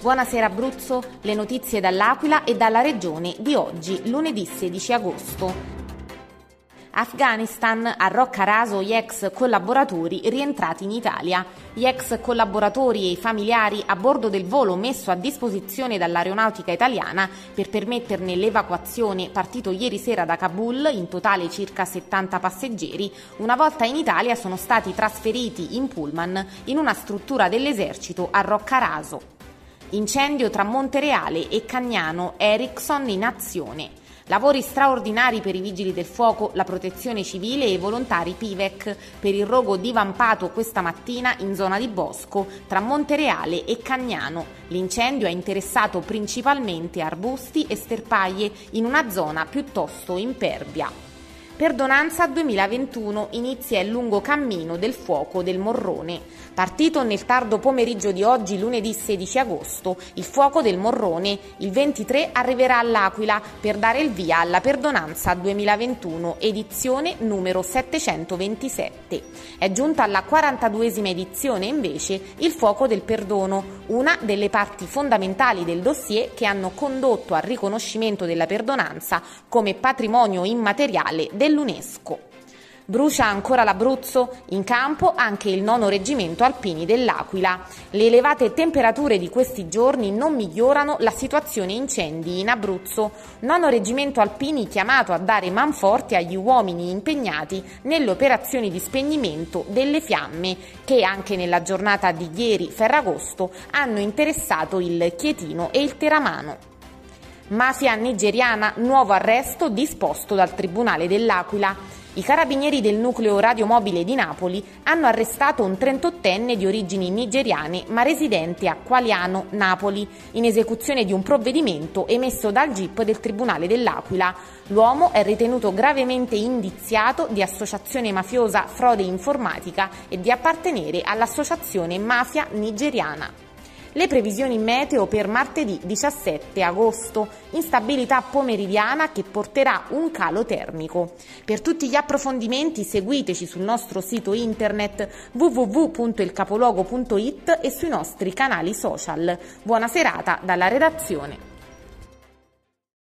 Buonasera Abruzzo, le notizie dall'Aquila e dalla regione di oggi, lunedì 16 agosto. Afghanistan, a Roccaraso gli ex collaboratori rientrati in Italia. Gli ex collaboratori e i familiari a bordo del volo messo a disposizione dall'aeronautica italiana per permetterne l'evacuazione, partito ieri sera da Kabul, in totale circa 70 passeggeri, una volta in Italia sono stati trasferiti in pullman in una struttura dell'esercito a Roccaraso. Incendio tra Montereale e Cagnano, Ericsson in azione. Lavori straordinari per i vigili del fuoco, la protezione civile e i volontari PIVEC per il rogo divampato questa mattina in zona di bosco tra Montereale e Cagnano. L'incendio ha interessato principalmente arbusti e sterpaie in una zona piuttosto impervia. Perdonanza 2021, inizia il lungo cammino del fuoco del Morrone. Partito nel tardo pomeriggio di oggi, lunedì 16 agosto, il fuoco del Morrone, il 23 arriverà all'Aquila per dare il via alla Perdonanza 2021, edizione numero 727. È giunta alla 42esima edizione invece il fuoco del perdono, una delle parti fondamentali del dossier che hanno condotto al riconoscimento della Perdonanza come patrimonio immateriale dell'UNESCO. Brucia ancora l'Abruzzo, in campo anche il 9° reggimento alpini dell'Aquila. Le elevate temperature di questi giorni non migliorano la situazione incendi in Abruzzo. 9° reggimento alpini chiamato a dare manforte agli uomini impegnati nelle operazioni di spegnimento delle fiamme che anche nella giornata di ieri, Ferragosto, hanno interessato il Chietino e il Teramano. Mafia nigeriana, nuovo arresto disposto dal Tribunale dell'Aquila. I carabinieri del nucleo radiomobile di Napoli hanno arrestato un 38enne di origini nigeriane ma residente a Qualiano, Napoli, in esecuzione di un provvedimento emesso dal GIP del Tribunale dell'Aquila. L'uomo è ritenuto gravemente indiziato di associazione mafiosa, frode informatica e di appartenere all'associazione mafia nigeriana. Le previsioni meteo per martedì 17 agosto, instabilità pomeridiana che porterà un calo termico. Per tutti gli approfondimenti seguiteci sul nostro sito internet www.ilcapoluogo.it e sui nostri canali social. Buona serata dalla redazione.